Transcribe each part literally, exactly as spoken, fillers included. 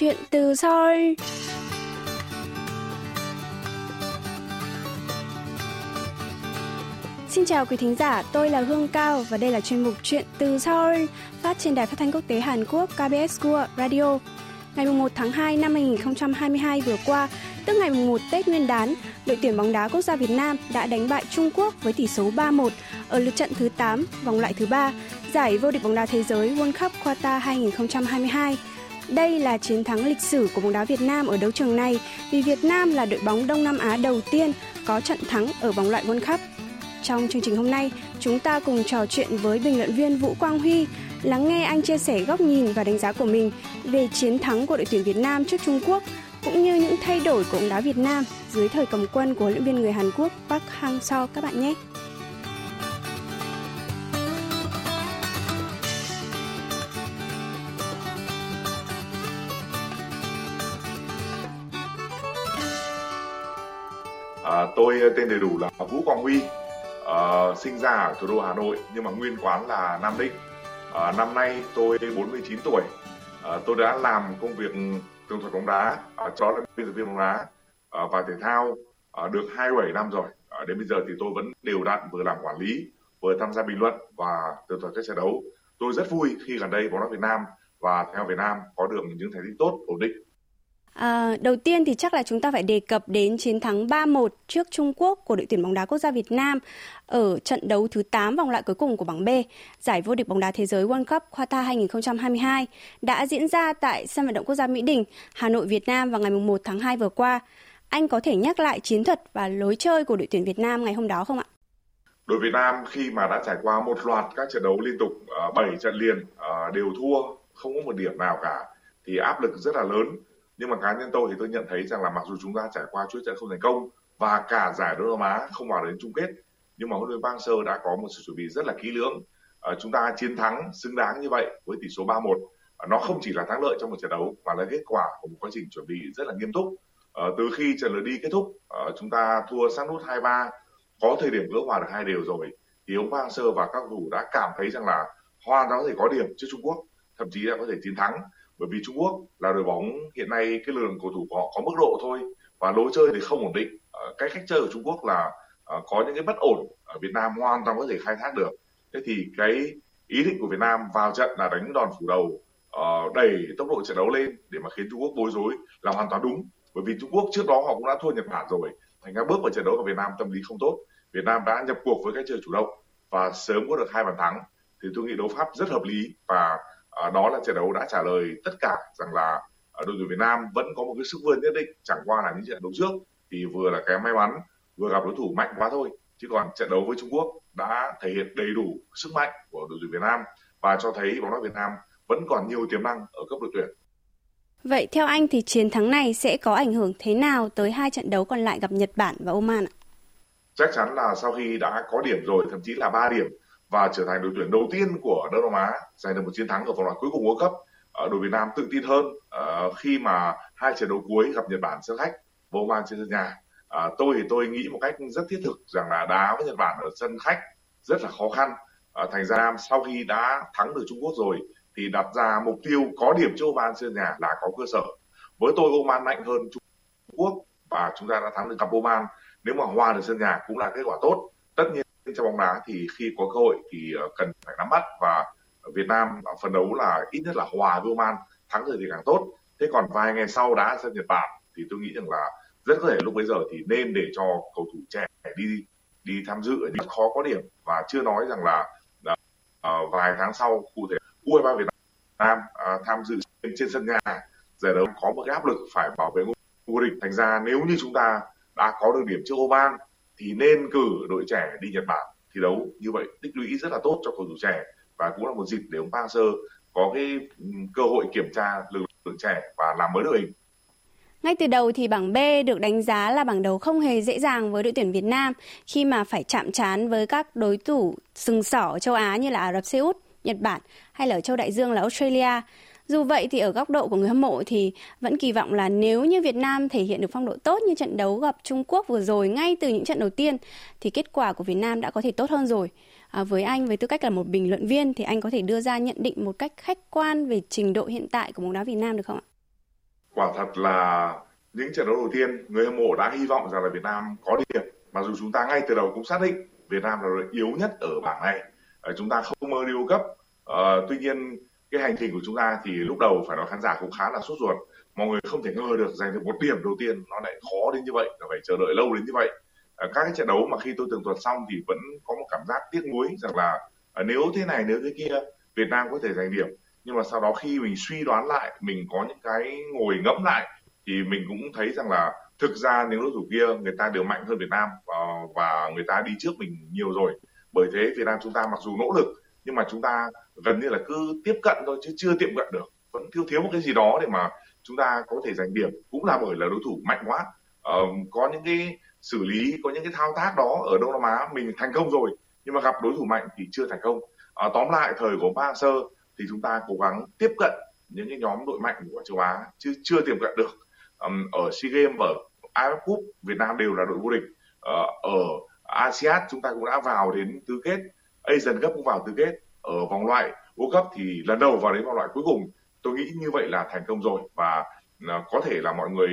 chuyện từ Seoul. Xin chào quý thính giả, tôi là Hương Cao và đây là chuyên mục Chuyện từ Seoul phát trên Đài Phát thanh Quốc tế Hàn Quốc ca bê ét World Radio. Ngày mùng một tháng hai năm hai nghìn không trăm hai mươi hai vừa qua, tức ngày mùng một Tết Nguyên đán, đội tuyển bóng đá quốc gia Việt Nam đã đánh bại Trung Quốc với tỷ số ba một ở lượt trận thứ tám, vòng loại thứ ba, giải vô địch bóng đá thế giới World Cup Qatar hai không hai hai. Đây là chiến thắng lịch sử của bóng đá Việt Nam ở đấu trường này vì Việt Nam là đội bóng Đông Nam Á đầu tiên có trận thắng ở vòng loại World Cup. Trong chương trình hôm nay, chúng ta cùng trò chuyện với bình luận viên Vũ Quang Huy, lắng nghe anh chia sẻ góc nhìn và đánh giá của mình về chiến thắng của đội tuyển Việt Nam trước Trung Quốc, cũng như những thay đổi của bóng đá Việt Nam dưới thời cầm quân của huấn luyện viên người Hàn Quốc Park Hang-seo các bạn nhé. À, tôi tên đầy đủ là Vũ Quang Huy, à, sinh ra ở thủ đô Hà Nội nhưng mà nguyên quán là Nam Định. À, năm nay tôi bốn mươi chín tuổi, à, tôi đã làm công việc tường thuật bóng đá, à, cho là biên tập viên bóng đá à, và thể thao à, được hai mươi bảy năm rồi. À, đến bây giờ thì tôi vẫn đều đặn vừa làm quản lý, vừa tham gia bình luận và tường thuật các trận đấu. Tôi rất vui khi gần đây bóng đá Việt Nam và thể thao Việt Nam có được những thành tích tốt, ổn định. À, đầu tiên thì chắc là chúng ta phải đề cập đến chiến thắng ba một trước Trung Quốc của đội tuyển bóng đá quốc gia Việt Nam ở trận đấu thứ tám vòng loại cuối cùng của bảng B, giải vô địch bóng đá thế giới World Cup Qatar hai không hai hai đã diễn ra tại sân vận động quốc gia Mỹ Đình, Hà Nội, Việt Nam vào ngày mùng một tháng hai vừa qua. Anh có thể nhắc lại chiến thuật và lối chơi của đội tuyển Việt Nam ngày hôm đó không ạ? Đội Việt Nam khi mà đã trải qua một loạt các trận đấu liên tục bảy trận liền đều thua, không có một điểm nào cả thì áp lực rất là lớn. Nhưng mà cá nhân tôi thì tôi nhận thấy rằng là mặc dù chúng ta trải qua chuỗi trận không thành công và cả giải Đông Nam Á không vào đến chung kết, nhưng mà huấn luyện viên Park Hang-seo đã có một sự chuẩn bị rất là kỹ lưỡng. À, chúng ta chiến thắng xứng đáng như vậy với tỷ số ba một. À, nó không chỉ là thắng lợi trong một trận đấu mà là kết quả của một quá trình chuẩn bị rất là nghiêm túc. À, từ khi trận lượt đi kết thúc, à, chúng ta thua sát nút hai ba, có thời điểm gỡ hòa được hai đều rồi thì ông Park Hang-seo và các cầu thủ đã cảm thấy rằng là hoàn toàn có thể có điểm trước Trung Quốc, thậm chí là có thể chiến thắng. Bởi vì Trung Quốc là đội bóng hiện nay cái lượng cầu thủ của họ có mức độ thôi và lối chơi thì không ổn định. Cái cách chơi của Trung Quốc là có những cái bất ổn ở Việt Nam hoàn toàn có thể khai thác được. Thế thì cái ý định của Việt Nam vào trận là đánh đòn phủ đầu, đẩy tốc độ trận đấu lên để mà khiến Trung Quốc bối rối là hoàn toàn đúng. Bởi vì Trung Quốc trước đó họ cũng đã thua Nhật Bản rồi, thành ra bước vào trận đấu của Việt Nam tâm lý không tốt. Việt Nam đã nhập cuộc với cái chơi chủ động và sớm có được hai bàn thắng. Thì tôi nghĩ đấu pháp rất hợp lý và À, đó là trận đấu đã trả lời tất cả rằng là đội tuyển Việt Nam vẫn có một cái sức vươn nhất định, chẳng qua là những trận đấu trước thì vừa là kém may mắn, vừa gặp đối thủ mạnh quá thôi. Chứ còn trận đấu với Trung Quốc đã thể hiện đầy đủ sức mạnh của đội tuyển Việt Nam và cho thấy bóng đá Việt Nam vẫn còn nhiều tiềm năng ở cấp đội tuyển. Vậy theo anh thì chiến thắng này sẽ có ảnh hưởng thế nào tới hai trận đấu còn lại gặp Nhật Bản và Oman ạ? Chắc chắn là sau khi đã có điểm rồi, thậm chí là ba điểm, và trở thành đội tuyển đầu tiên của Đông Nam Á giành được một chiến thắng ở vòng loại cuối cùng World Cup, đội Việt Nam tự tin hơn khi mà hai trận đấu cuối gặp Nhật Bản sân khách và Oman trên sân nhà. Tôi thì tôi nghĩ một cách rất thiết thực rằng là đá với Nhật Bản ở sân khách rất là khó khăn. Thành ra sau khi đã thắng được Trung Quốc rồi thì đặt ra mục tiêu có điểm trước Oman trên sân nhà là có cơ sở. Với tôi Oman mạnh hơn Trung Quốc và chúng ta đã thắng được gặp Oman. Nếu mà hòa được sân nhà cũng là kết quả tốt. Tất nhiên trong bóng đá thì khi có cơ hội thì cần phải nắm bắt và Việt Nam phấn đấu là ít nhất là hòa với Oman, thắng rồi thì càng tốt. Thế còn vài ngày sau đá sân Nhật Bản thì tôi nghĩ rằng là rất có thể lúc bấy giờ thì nên để cho cầu thủ trẻ đi đi tham dự ở những khó có điểm, và chưa nói rằng là uh, vài tháng sau cụ thể u hai mươi ba Việt Nam uh, tham dự trên sân nhà giải đấu có một cái áp lực phải bảo vệ vô địch. Thành ra nếu như chúng ta đã có được điểm trước Oman thì nên cử đội trẻ đi Nhật Bản thi đấu, như vậy tích lũy rất là tốt cho cầu thủ trẻ và cũng là một dịp để ông Park Hang-seo có cái cơ hội kiểm tra lực lượng trẻ và làm mới đội hình. Ngay từ đầu thì bảng B được đánh giá là bảng đấu không hề dễ dàng với đội tuyển Việt Nam khi mà phải chạm trán với các đối thủ sừng sỏ ở châu Á như là Ả Rập Xê Út, Nhật Bản hay là ở châu Đại Dương là Australia. Dù vậy thì ở góc độ của người hâm mộ thì vẫn kỳ vọng là nếu như Việt Nam thể hiện được phong độ tốt như trận đấu gặp Trung Quốc vừa rồi ngay từ những trận đầu tiên thì kết quả của Việt Nam đã có thể tốt hơn rồi. À, với anh, với tư cách là một bình luận viên thì anh có thể đưa ra nhận định một cách khách quan về trình độ hiện tại của bóng đá Việt Nam được không ạ? Quả thật là những trận đấu đầu tiên, người hâm mộ đã hy vọng rằng là Việt Nam có điểm. Mặc dù chúng ta ngay từ đầu cũng xác định Việt Nam là đội yếu nhất ở bảng này, à, chúng ta không mơ đi World Cup. À, tuy nhiên cái hành trình của chúng ta thì lúc đầu phải nói khán giả cũng khá là sốt ruột. Mọi người không thể ngờ được giành được một điểm đầu tiên nó lại khó đến như vậy, phải chờ đợi lâu đến như vậy. À, các cái trận đấu mà khi tôi tường thuật xong thì vẫn có một cảm giác tiếc nuối rằng là à, nếu thế này nếu thế kia Việt Nam có thể giành điểm. Nhưng mà sau đó khi mình suy đoán lại, mình có những cái ngồi ngẫm lại thì mình cũng thấy rằng là thực ra nếu đối thủ kia người ta đều mạnh hơn Việt Nam và người ta đi trước mình nhiều rồi. Bởi thế Việt Nam chúng ta mặc dù nỗ lực nhưng mà chúng ta gần như là cứ tiếp cận thôi chứ chưa tiệm cận được, vẫn thiếu thiếu một cái gì đó để mà chúng ta có thể giành điểm, cũng là bởi là đối thủ mạnh quá. Ờ, có những cái xử lý, có những cái thao tác đó ở Đông Nam Á mình thành công rồi nhưng mà gặp đối thủ mạnh thì chưa thành công. Ờ, tóm lại thời của Park Hang-seo thì chúng ta cố gắng tiếp cận những cái nhóm đội mạnh của châu Á chứ chưa tiệm cận được. Ở SEA Games, ở a ép ép Cup Việt Nam đều là đội vô địch, ở a sê an chúng ta cũng đã vào đến tứ kết, a sê an Cup cũng vào tứ kết, ở vòng loại World Cup thì lần đầu vào đến vòng loại cuối cùng. Tôi nghĩ như vậy là thành công rồi và có thể là mọi người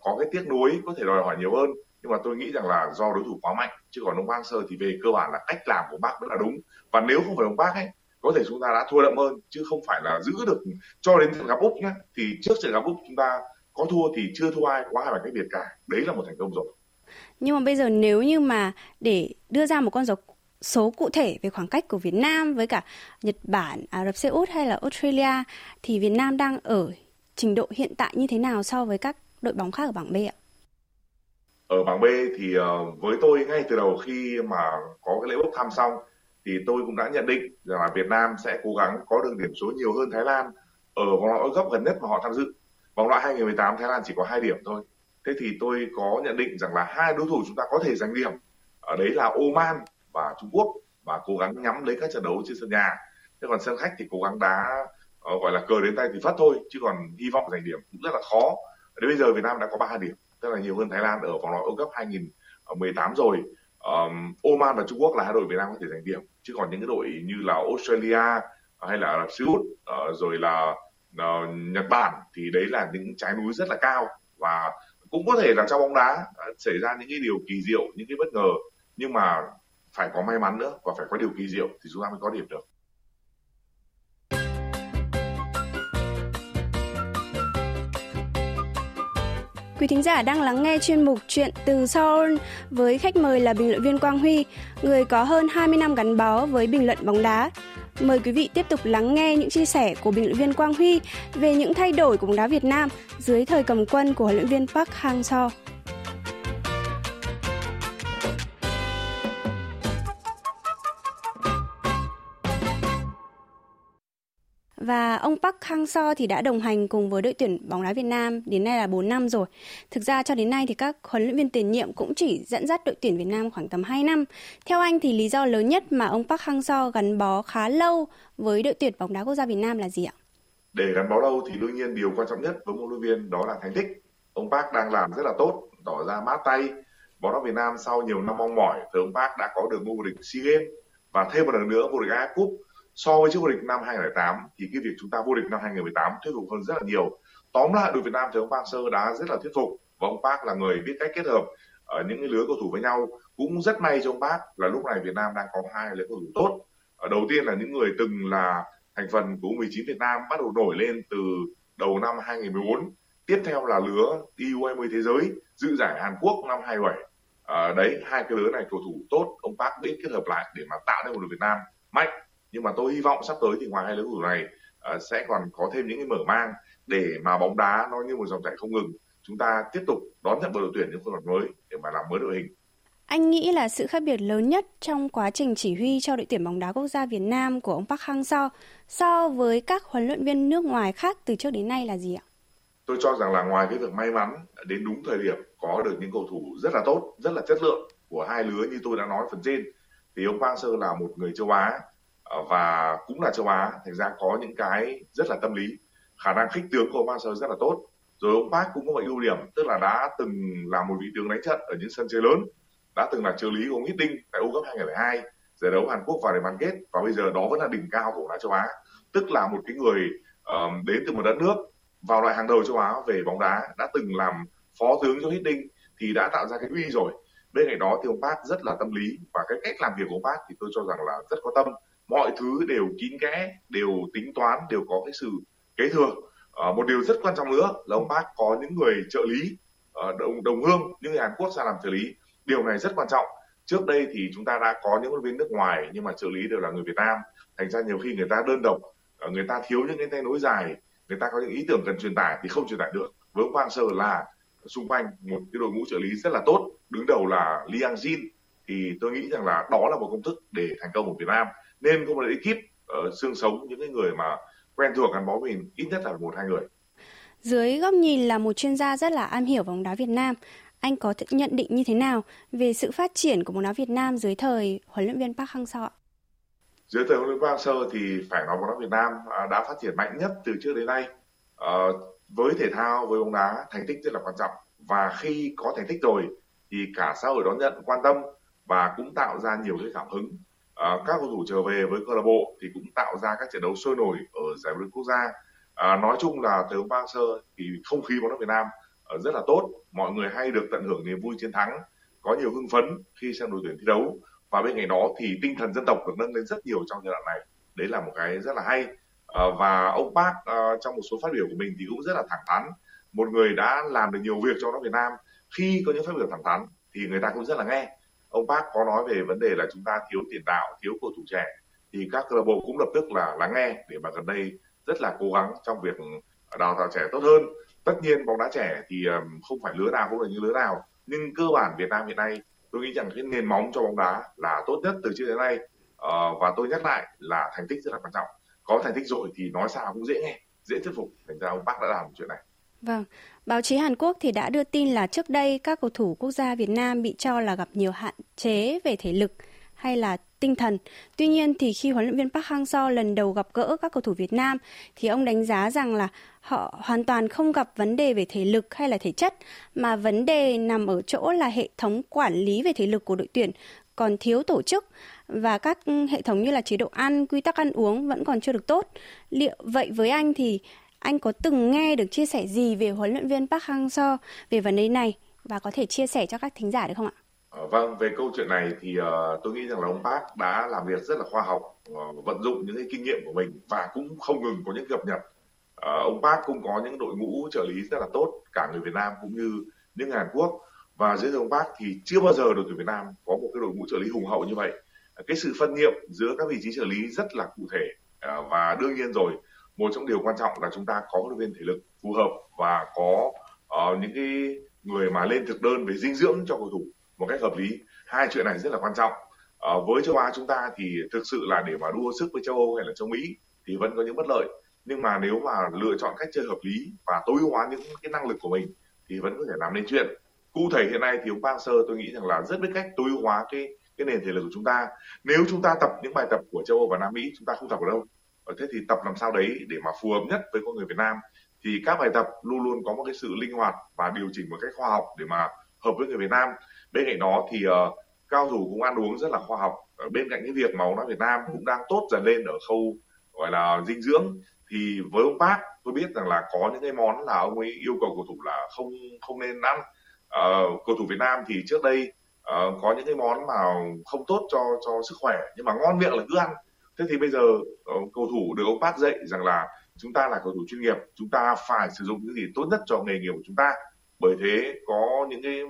có cái tiếc nuối, có thể đòi hỏi nhiều hơn nhưng mà tôi nghĩ rằng là do đối thủ quá mạnh. Chứ còn ông Park Hang-seo thì về cơ bản là cách làm của Park vẫn là đúng, và nếu không phải ông Park ấy có thể chúng ta đã thua đậm hơn chứ không phải là giữ được cho đến trận gặp Úc nhá. Thì trước trận gặp Úc chúng ta có thua thì chưa thua ai quá hai bàn cách biệt cả, đấy là một thành công rồi. Nhưng mà bây giờ nếu như mà để đưa ra một con số cụ thể về khoảng cách của Việt Nam với cả Nhật Bản, Ả Rập Xê Út hay là Australia thì Việt Nam đang ở trình độ hiện tại như thế nào so với các đội bóng khác ở bảng B ạ? Ở bảng B thì với tôi ngay từ đầu khi mà có cái lễ bốc thăm xong thì tôi cũng đã nhận định rằng là Việt Nam sẽ cố gắng có được điểm số nhiều hơn Thái Lan ở vòng loại World Cup gần nhất mà họ tham dự. Vòng loại hai không một tám Thái Lan chỉ có hai điểm thôi. Thế thì tôi có nhận định rằng là hai đối thủ chúng ta có thể giành điểm. Ở đấy là Oman và Trung Quốc, và cố gắng nhắm lấy các trận đấu trên sân nhà. Thế còn sân khách thì cố gắng đá uh, gọi là cờ đến tay thì phát thôi, chứ còn hy vọng giành điểm cũng rất là khó. Đến bây giờ Việt Nam đã có ba điểm, tức là nhiều hơn Thái Lan ở vòng loại World Cup hai không một tám rồi. Um, Oman và Trung Quốc là hai đội Việt Nam có thể giành điểm. Chứ còn những cái đội như là Australia hay là Ả Rập Xê Út uh, rồi là Nhật Bản thì đấy là những trái núi rất là cao, và cũng có thể là trong bóng đá xảy ra những cái điều kỳ diệu, những cái bất ngờ, nhưng mà phải có may mắn nữa và phải có điều kỳ diệu thì chúng ta mới có điểm được. Quý thính giả đang lắng nghe chuyên mục Chuyện từ Seoul với khách mời là bình luận viên Quang Huy, người có hơn hai mươi năm gắn bó với bình luận bóng đá. Mời quý vị tiếp tục lắng nghe những chia sẻ của bình luận viên Quang Huy về những thay đổi của bóng đá Việt Nam dưới thời cầm quân của huấn luyện viên Park Hang-seo. Và ông Park Hang-seo thì đã đồng hành cùng với đội tuyển bóng đá Việt Nam đến nay là bốn năm rồi. Thực ra cho đến nay thì các huấn luyện viên tiền nhiệm cũng chỉ dẫn dắt đội tuyển Việt Nam khoảng tầm hai năm. Theo anh thì lý do lớn nhất mà ông Park Hang-seo gắn bó khá lâu với đội tuyển bóng đá quốc gia Việt Nam là gì ạ? Để gắn bó lâu thì đương nhiên điều quan trọng nhất với một huấn luyện viên đó là thành tích. Ông Park đang làm rất là tốt, tỏ ra mát tay. Bóng đá Việt Nam sau nhiều năm mong mỏi thì ông Park đã có được vô địch SEA Games và thêm một lần nữa vô địch a ép ép Cup. So với chiếc vô địch năm hai không không tám thì cái việc chúng ta vô địch năm hai không một tám thuyết phục hơn rất là nhiều. Tóm lại đội Việt Nam thì ông Park Hang-seo đã rất là thuyết phục, và ông Park là người biết cách kết hợp ở những cái lứa cầu thủ với nhau. Cũng rất may cho ông Park là lúc này Việt Nam đang có hai lứa cầu thủ tốt. Đầu tiên là những người từng là thành phần của U mười chín Việt Nam bắt đầu nổi lên từ đầu năm hai không một bốn. Tiếp theo là lứa U hai mươi thế giới dự giải Hàn Quốc năm hai không hai bảy. Đấy, hai cái lứa này cầu thủ tốt, ông Park biết kết hợp lại để mà tạo nên một đội Việt Nam mạnh. Nhưng mà tôi hy vọng sắp tới thì ngoài hai lứa cầu thủ này uh, sẽ còn có thêm những cái mở mang để mà bóng đá nó như một dòng chảy không ngừng. Chúng ta tiếp tục đón nhận một đội tuyển những khuôn mặt mới để mà làm mới đội hình. Anh nghĩ là sự khác biệt lớn nhất trong quá trình chỉ huy cho đội tuyển bóng đá quốc gia Việt Nam của ông Park Hang-seo so với các huấn luyện viên nước ngoài khác từ trước đến nay là gì ạ? Tôi cho rằng là ngoài cái việc may mắn đến đúng thời điểm có được những cầu thủ rất là tốt, rất là chất lượng của hai lứa như tôi đã nói phần trên, thì ông Park Hang-seo là một người châu Á và cũng là châu Á, thành ra có những cái rất là tâm lý, khả năng khích tướng của ông Park Hang-seo rất là tốt. Rồi ông Park cũng có một ưu điểm, tức là đã từng là một vị tướng đánh trận ở những sân chơi lớn, đã từng là trợ lý của ông Hiddink tại World Cup hai không không hai, giải đấu Hàn Quốc vào để bán kết, và bây giờ đó vẫn là đỉnh cao của bóng đá châu Á, tức là một cái người um, đến từ một đất nước vào loại hàng đầu châu Á về bóng đá, đã từng làm phó tướng cho Hiddink thì đã tạo ra cái uy rồi. Bên cạnh đó thì ông Park rất là tâm lý, và cái cách làm việc của ông Park thì tôi cho rằng là rất có tâm. Mọi thứ đều kín kẽ, đều tính toán, đều có cái sự kế thừa. À, một điều rất quan trọng nữa là ông Park có những người trợ lý đồng, đồng hương, những người Hàn Quốc ra làm trợ lý. Điều này rất quan trọng. Trước đây thì chúng ta đã có những huấn luyện viên nước ngoài nhưng mà trợ lý đều là người Việt Nam. Thành ra nhiều khi người ta đơn độc, người ta thiếu những cái tay nối dài, người ta có những ý tưởng cần truyền tải thì không truyền tải được. Với Quang Sơ là xung quanh một cái đội ngũ trợ lý rất là tốt, đứng đầu là Liang Jin, thì tôi nghĩ rằng là đó là một công thức để thành công ở Việt Nam. Nên có một ekip ở xương sống những cái người mà quen thuộc gắn bó mình, ít nhất là một hai người. Dưới góc nhìn là một chuyên gia rất là am hiểu bóng đá Việt Nam, anh có nhận định như thế nào về sự phát triển của bóng đá Việt Nam dưới thời huấn luyện viên Park Hang-seo ạ? Dưới thời huấn luyện viên Park Hang-seo thì phải nói bóng đá Việt Nam đã phát triển mạnh nhất từ trước đến nay. À, với thể thao, với bóng đá, thành tích rất là quan trọng, và khi có thành tích rồi thì cả xã hội đón nhận, quan tâm và cũng tạo ra nhiều cái cảm hứng. À, các cầu thủ trở về với câu lạc bộ thì cũng tạo ra các trận đấu sôi nổi ở giải vô địch quốc gia. À, nói chung là thời ông Park Hang-seo thì không khí bóng đá Việt Nam rất là tốt, mọi người hay được tận hưởng niềm vui chiến thắng, có nhiều hưng phấn khi xem đội tuyển thi đấu, và bên cạnh đó thì tinh thần dân tộc được nâng lên rất nhiều trong giai đoạn này. Đấy là một cái rất là hay. À, và ông Park à, trong một số phát biểu của mình thì cũng rất là thẳng thắn, một người đã làm được nhiều việc cho bóng đá Việt Nam, khi có những phát biểu thẳng thắn thì người ta cũng rất là nghe. Ông Park có nói về vấn đề là chúng ta thiếu tiền đạo, thiếu cầu thủ trẻ, thì các câu lạc bộ cũng lập tức là lắng nghe, để mà gần đây rất là cố gắng trong việc đào tạo trẻ tốt hơn. Tất nhiên bóng đá trẻ thì không phải lứa nào cũng là như lứa nào, nhưng cơ bản Việt Nam hiện nay tôi nghĩ rằng cái nền móng cho bóng đá là tốt nhất từ trước đến nay. Và tôi nhắc lại là thành tích rất là quan trọng, có thành tích rồi thì nói sao cũng dễ nghe, dễ thuyết phục, thành ra ông Park đã làm chuyện này. Vâng, báo chí Hàn Quốc thì đã đưa tin là trước đây các cầu thủ quốc gia Việt Nam bị cho là gặp nhiều hạn chế về thể lực hay là tinh thần. Tuy nhiên thì khi huấn luyện viên Park Hang-seo lần đầu gặp gỡ các cầu thủ Việt Nam thì ông đánh giá rằng là họ hoàn toàn không gặp vấn đề về thể lực hay là thể chất, mà vấn đề nằm ở chỗ là hệ thống quản lý về thể lực của đội tuyển còn thiếu tổ chức, và các hệ thống như là chế độ ăn, quy tắc ăn uống vẫn còn chưa được tốt. Liệu vậy với anh thì anh có từng nghe được chia sẻ gì về huấn luyện viên Park Hang-seo về vấn đề này và có thể chia sẻ cho các thính giả được không ạ? Vâng, về câu chuyện này thì uh, tôi nghĩ rằng là ông Park đã làm việc rất là khoa học, uh, vận dụng những cái kinh nghiệm của mình và cũng không ngừng có những cập nhật. Uh, ông Park cũng có những đội ngũ trợ lý rất là tốt, cả người Việt Nam cũng như những người Hàn Quốc. Và dưới ông Park thì chưa bao giờ đội tuyển Việt Nam có một cái đội ngũ trợ lý hùng hậu như vậy. Cái sự phân nhiệm giữa các vị trí trợ lý rất là cụ thể, uh, và đương nhiên rồi, một trong điều quan trọng là chúng ta có huấn luyện viên thể lực phù hợp và có uh, những cái người mà lên thực đơn về dinh dưỡng cho cầu thủ một cách hợp lý. Hai chuyện này rất là quan trọng. À, với châu Á chúng ta thì thực sự là để mà đua sức với châu Âu hay là châu Mỹ thì vẫn có những bất lợi, nhưng mà nếu mà lựa chọn cách chơi hợp lý và tối ưu hóa những cái năng lực của mình thì vẫn có thể làm nên chuyện. Cụ thể hiện nay thì ông Park Hang-seo tôi nghĩ rằng là rất biết cách tối ưu hóa cái cái nền thể lực của chúng ta. Nếu chúng ta tập những bài tập của châu Âu và Nam Mỹ chúng ta không tập ở đâu, thế thì tập làm sao đấy để mà phù hợp nhất với con người Việt Nam, thì các bài tập luôn luôn có một cái sự linh hoạt và điều chỉnh một cách khoa học để mà hợp với người Việt Nam. Bên cạnh đó thì uh, cao thủ cũng ăn uống rất là khoa học. Ở bên cạnh những việc mà bóng đá Việt Nam cũng đang tốt dần lên ở khâu gọi là dinh dưỡng, thì với ông Park tôi biết rằng là có những cái món là ông ấy yêu cầu cầu thủ là không không nên ăn. Uh, cầu thủ Việt Nam thì trước đây uh, có những cái món mà không tốt cho cho sức khỏe nhưng mà ngon miệng là cứ ăn. Thế thì bây giờ uh, cầu thủ được ông Park dạy rằng là chúng ta là cầu thủ chuyên nghiệp, chúng ta phải sử dụng những gì tốt nhất cho nghề nghiệp của chúng ta. Bởi thế có những cái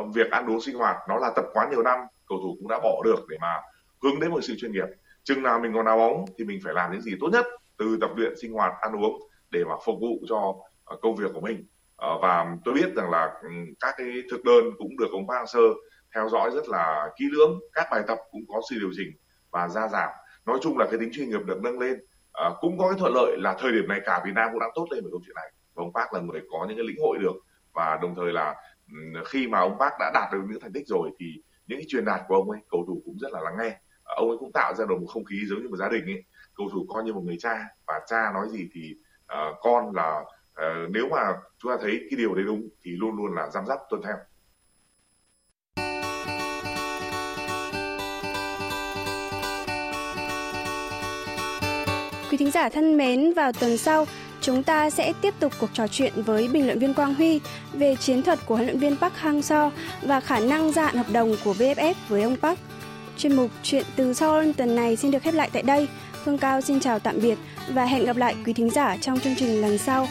Uh, việc ăn uống sinh hoạt nó là tập quán nhiều năm, cầu thủ cũng đã bỏ được để mà hướng đến một sự chuyên nghiệp. Chừng nào mình còn đá bóng thì mình phải làm những gì tốt nhất từ tập luyện, sinh hoạt, ăn uống để mà phục vụ cho uh, công việc của mình. Uh, và tôi biết rằng là um, các cái thực đơn cũng được ông Park Hang-seo theo dõi rất là kỹ lưỡng, các bài tập cũng có sự điều chỉnh và gia giảm. Nói chung là cái tính chuyên nghiệp được nâng lên. Uh, cũng có cái thuận lợi là thời điểm này cả Việt Nam cũng đã tốt lên về câu chuyện này. Và ông Park là người có những cái lĩnh hội được, và đồng thời là khi mà ông Park đã đạt được những thành tích rồi thì những cái truyền đạt của ông ấy cầu thủ cũng rất là lắng nghe. Ông ấy cũng tạo ra được một không khí giống như một gia đình ấy, cầu thủ coi như một người cha, và cha nói gì thì uh, con là uh, nếu mà chúng ta thấy cái điều đấy đúng thì luôn luôn là răm rắp tuân theo. Quý thính giả thân mến, vào tuần sau Chúng ta sẽ tiếp tục cuộc trò chuyện với bình luận viên Quang Huy về chiến thuật của huấn luyện viên Park Hang-seo và khả năng gia hạn hợp đồng của vê ép ép với ông Park. Chuyên mục Chuyện từ Seoul tuần này xin được khép lại tại đây. Hương Cao xin chào tạm biệt và hẹn gặp lại quý thính giả trong chương trình lần sau.